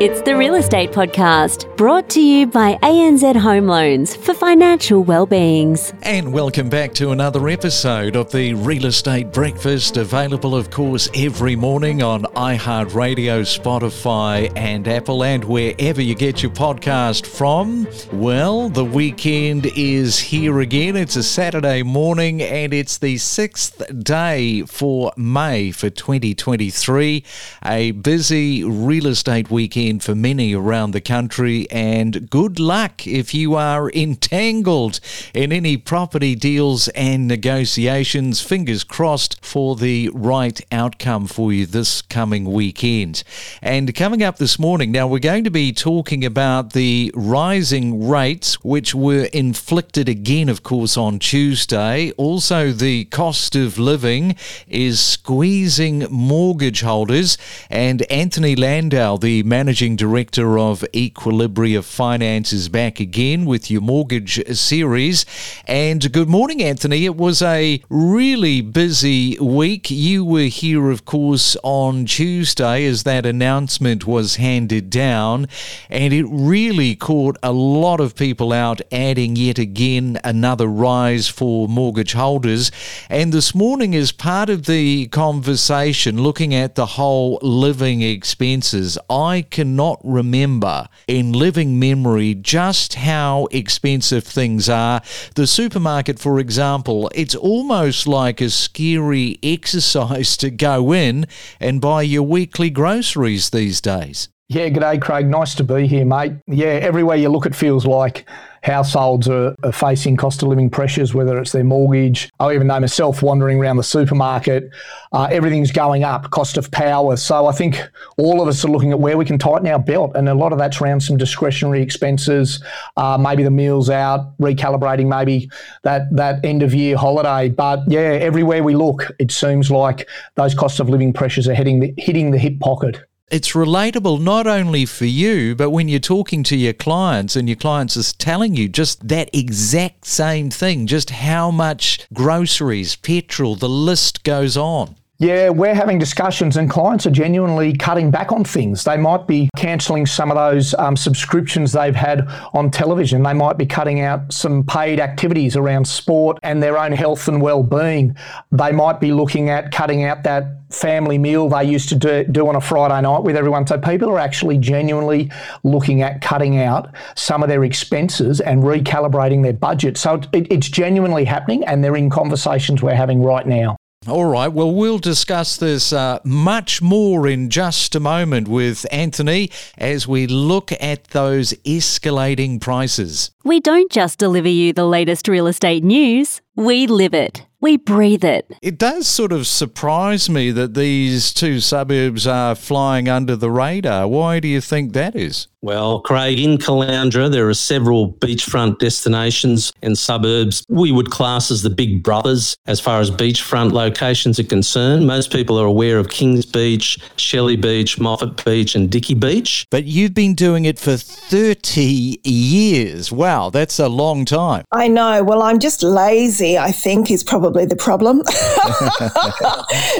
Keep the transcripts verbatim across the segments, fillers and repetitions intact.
It's the Real Estate Podcast, brought to you by A N Z Home Loans for financial well-beings. And welcome back to another episode of the Real Estate Breakfast, available, of course, every morning on iHeartRadio, Spotify and Apple, and wherever you get your podcast from. Well, the weekend is here again. It's a Saturday morning and it's the sixth day for May for twenty twenty-three, a busy real estate weekend for many around the country, and good luck if you are entangled in any property deals and negotiations. Fingers crossed for the right outcome for you this coming weekend. And coming up this morning, now we're going to be talking about the rising rates which were inflicted again, of course, on Tuesday. Also, the cost of living is squeezing mortgage holders, and Anthony Landahl, the manager Director of Equilibria Finance, is back again with your mortgage series. And good morning, Anthony. It was a really busy week. You were here, of course, on Tuesday as that announcement was handed down, and it really caught a lot of people out, adding yet again another rise for mortgage holders. And this morning, as part of the conversation, looking at the whole living expenses, I can Cannot remember in living memory just how expensive things are. The supermarket, for example, it's almost like a scary exercise to go in and buy your weekly groceries these days. Yeah, g'day, Craig. Nice to be here, mate. Yeah, everywhere you look, it feels like households are, are facing cost of living pressures, whether it's their mortgage. I even know myself wandering around the supermarket. Uh, everything's going up, cost of power. So I think all of us are looking at where we can tighten our belt, and a lot of that's around some discretionary expenses, uh, maybe the meals out, recalibrating maybe that, that end-of-year holiday. But yeah, everywhere we look, it seems like those cost of living pressures are hitting the, hitting the hip pocket. It's relatable not only for you, but when you're talking to your clients and your clients is telling you just that exact same thing, just how much groceries, petrol, the list goes on. Yeah, we're having discussions and clients are genuinely cutting back on things. They might be cancelling some of those um, subscriptions they've had on television. They might be cutting out some paid activities around sport and their own health and well-being. They might be looking at cutting out that family meal they used to do, do on a Friday night with everyone. So people are actually genuinely looking at cutting out some of their expenses and recalibrating their budget. So it, it's genuinely happening, and they're in conversations we're having right now. All right, well, we'll discuss this uh, much more in just a moment with Anthony as we look at those escalating prices. We don't just deliver you the latest real estate news, we live it. We breathe it. It does sort of surprise me that these two suburbs are flying under the radar. Why do you think that is? Well, Craig, in Caloundra, there are several beachfront destinations and suburbs we would class as the big brothers as far as beachfront locations are concerned. Most people are aware of Kings Beach, Shelley Beach, Moffat Beach and Dickey Beach. But you've been doing it for thirty years. Wow, that's a long time. I know. Well, I'm just lazy, I think, is probably the problem.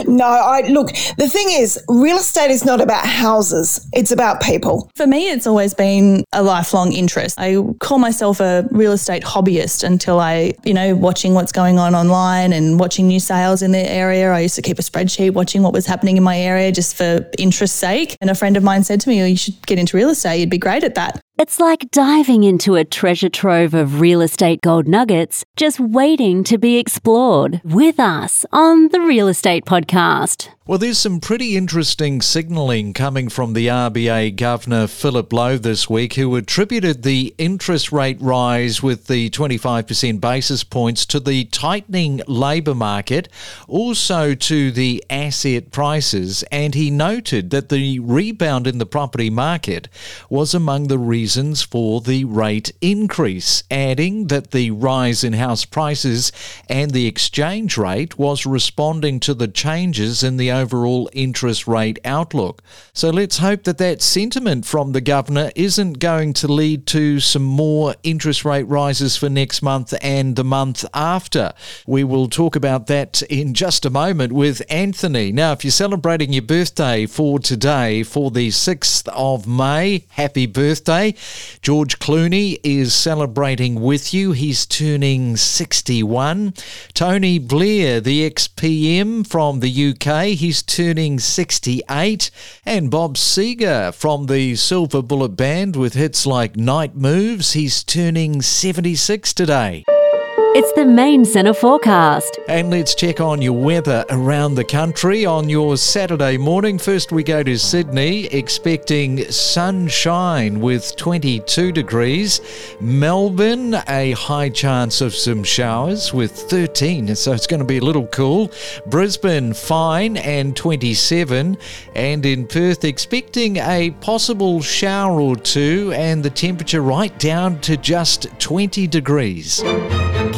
No, I look, the thing is, real estate is not about houses, it's about people. For me, it's always been a lifelong interest. I call myself a real estate hobbyist until I, you know, watching what's going on online and watching new sales in the area. I used to keep a spreadsheet watching what was happening in my area just for interest's sake. And a friend of mine said to me, oh, you should get into real estate, you'd be great at that. It's like diving into a treasure trove of real estate gold nuggets just waiting to be explored with us on the Real Estate Podcast. Well, there's some pretty interesting signalling coming from the R B A Governor, Philip Lowe, this week, who attributed the interest rate rise with the twenty-five percent basis points to the tightening labour market, also to the asset prices, and he noted that the rebound in the property market was among the reasons reasons for the rate increase, adding that the rise in house prices and the exchange rate was responding to the changes in the overall interest rate outlook. So let's hope that that sentiment from the governor isn't going to lead to some more interest rate rises for next month and the month after. We will talk about that in just a moment with Anthony. Now, if you're celebrating your birthday for today, for the sixth of May, happy birthday. George Clooney is celebrating with you. He's turning sixty-one. Tony Blair, the ex-P M from the U K, he's turning sixty-eight. And Bob Seger from the Silver Bullet Band with hits like Night Moves, he's turning seventy-six today. It's the Main Centre Forecast. And let's check on your weather around the country on your Saturday morning. First we go to Sydney, expecting sunshine with twenty-two degrees. Melbourne, a high chance of some showers with thirteen, so it's going to be a little cool. Brisbane, fine and twenty-seven. And in Perth, expecting a possible shower or two and the temperature right down to just twenty degrees.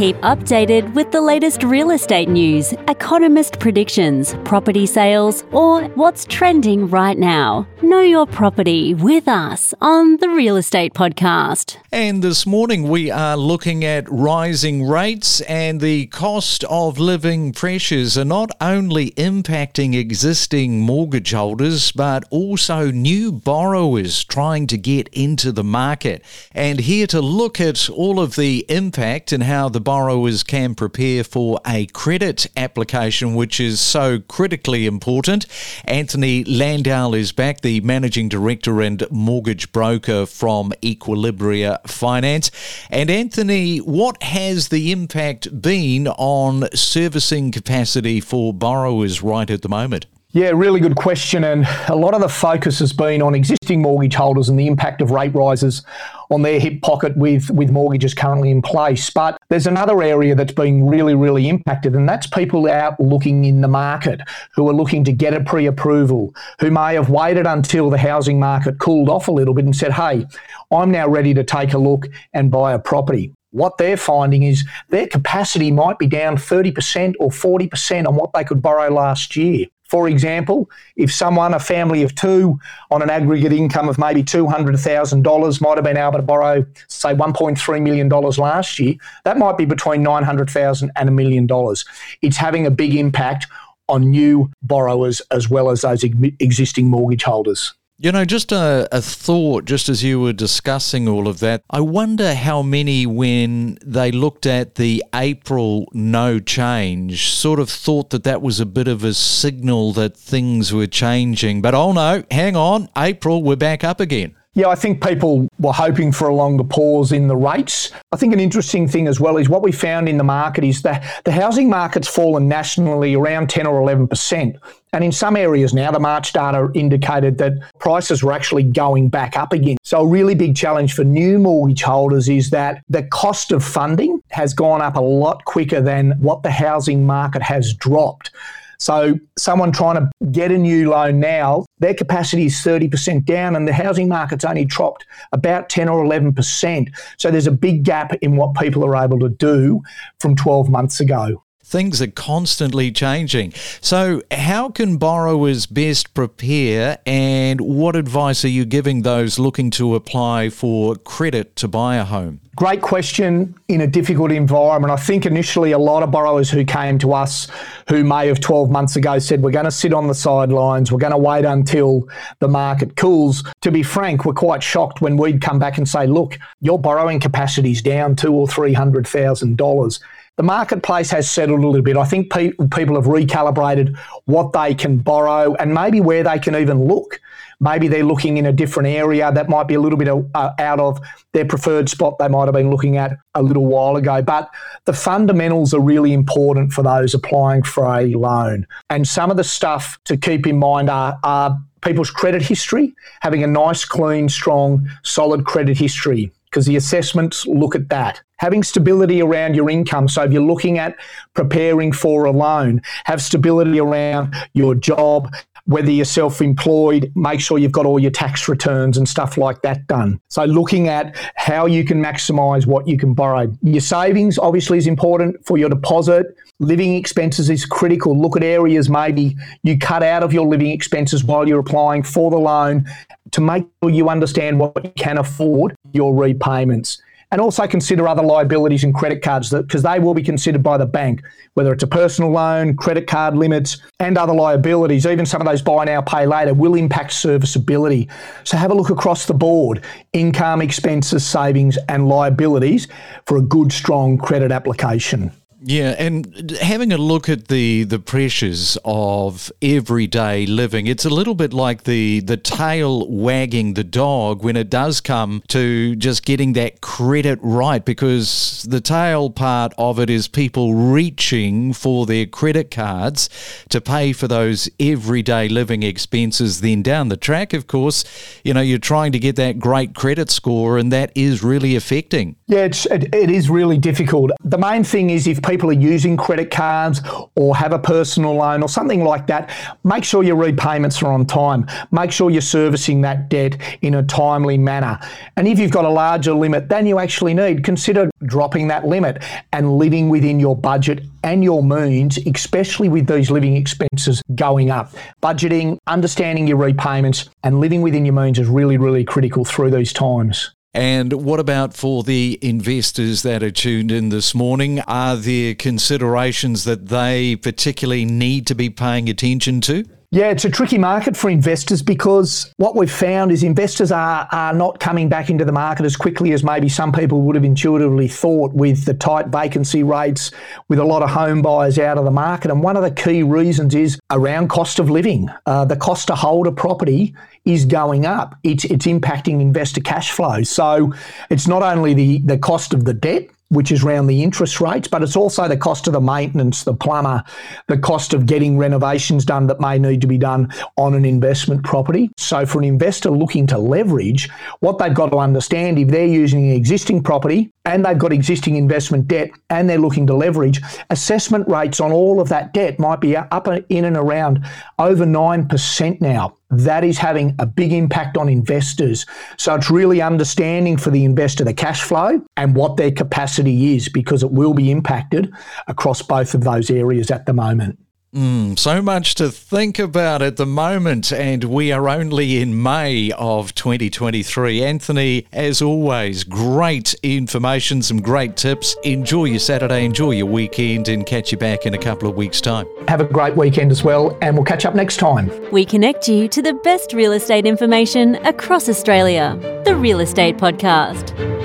Keep updated with the latest real estate news, economist predictions, property sales, or what's trending right now. Know your property with us on the Real Estate Podcast. And this morning we are looking at rising rates, and the cost of living pressures are not only impacting existing mortgage holders but also new borrowers trying to get into the market. And here to look at all of the impact and how the borrowers can prepare for a credit application, which is so critically important. Anthony Landahl is back, the Managing Director and Mortgage Broker from Equilibria Finance. And Anthony, what has the impact been on servicing capacity for borrowers right at the moment? Yeah, really good question. And a lot of the focus has been on existing mortgage holders and the impact of rate rises on their hip pocket with, with mortgages currently in place. But there's another area that's been really, really impacted, and that's people out looking in the market who are looking to get a pre-approval, who may have waited until the housing market cooled off a little bit and said, hey, I'm now ready to take a look and buy a property. What they're finding is their capacity might be down thirty percent or forty percent on what they could borrow last year. For example, if someone, a family of two, on an aggregate income of maybe two hundred thousand dollars might have been able to borrow, say, one point three million dollars last year, that might be between nine hundred thousand dollars and a million dollars. It's having a big impact on new borrowers as well as those existing mortgage holders. You know, just a, a thought, just as you were discussing all of that, I wonder how many, when they looked at the April no change, sort of thought that that was a bit of a signal that things were changing. But oh no, hang on, April, we're back up again. Yeah, I think people were hoping for a longer pause in the rates. I think an interesting thing as well is what we found in the market is that the housing market's fallen nationally around ten or eleven percent. And in some areas now, the March data indicated that prices were actually going back up again. So a really big challenge for new mortgage holders is that the cost of funding has gone up a lot quicker than what the housing market has dropped. So someone trying to get a new loan now, their capacity is thirty percent down and the housing market's only dropped about ten or eleven percent. So there's a big gap in what people are able to do from twelve months ago. Things are constantly changing. So how can borrowers best prepare, and what advice are you giving those looking to apply for credit to buy a home? Great question in a difficult environment. I think initially a lot of borrowers who came to us who may have twelve months ago said, we're going to sit on the sidelines, we're going to wait until the market cools. To be frank, we're quite shocked when we'd come back and say, look, your borrowing capacity's down two or three hundred thousand dollars. The marketplace has settled a little bit. I think pe- people have recalibrated what they can borrow and maybe where they can even look. Maybe they're looking in a different area that might be a little bit of, uh, out of their preferred spot they might have been looking at a little while ago. But the fundamentals are really important for those applying for a loan. And some of the stuff to keep in mind are, are people's credit history, having a nice, clean, strong, solid credit history. because the assessments look at that. Having stability around your income. So if you're looking at preparing for a loan, have stability around your job, whether you're self-employed, make sure you've got all your tax returns and stuff like that done. So looking at how you can maximise what you can borrow. Your savings obviously is important for your deposit. Living expenses is critical. Look at areas maybe you cut out of your living expenses while you're applying for the loan to make sure you understand what you can afford, your repayments. And also consider other liabilities and credit cards, that because they will be considered by the bank, whether it's a personal loan, credit card limits, and other liabilities. Even some of those buy now, pay later will impact serviceability. So have a look across the board, income, expenses, savings, and liabilities for a good, strong credit application. Yeah, and having a look at the, the pressures of everyday living, it's a little bit like the, the tail wagging the dog when it does come to just getting that credit right, because the tail part of it is people reaching for their credit cards to pay for those everyday living expenses. Then down the track, of course, you know, you're trying to get that great credit score, and that is really affecting. Yeah, it's, it, it is really difficult. The main thing is if people people are using credit cards or have a personal loan or something like that, make sure your repayments are on time. Make sure you're servicing that debt in a timely manner. And if you've got a larger limit than you actually need, consider dropping that limit and living within your budget and your means, especially with these living expenses going up. Budgeting, understanding your repayments, and living within your means is really, really critical through these times. And what about for the investors that are tuned in this morning? Are there considerations that they particularly need to be paying attention to? Yeah, it's a tricky market for investors, because what we've found is investors are are not coming back into the market as quickly as maybe some people would have intuitively thought, with the tight vacancy rates, with a lot of home buyers out of the market. And one of the key reasons is around cost of living. Uh, the cost to hold a property is going up. It's it's impacting investor cash flows. So it's not only the, the cost of the debt, which is around the interest rates, but it's also the cost of the maintenance, the plumber, the cost of getting renovations done that may need to be done on an investment property. So for an investor looking to leverage, what they've got to understand, if they're using an existing property and they've got existing investment debt and they're looking to leverage, assessment rates on all of that debt might be up in and around over nine percent now. That is having a big impact on investors. So it's really understanding for the investor the cash flow and what their capacity is, because it will be impacted across both of those areas at the moment. Mm, so much to think about at the moment, and we are only in May of twenty twenty-three. Anthony, as always, great information, some great tips. Enjoy your Saturday, enjoy your weekend, and catch you back in a couple of weeks' time. Have a great weekend as well, and we'll catch up next time. We connect you to the best real estate information across Australia, the Real Estate Podcast.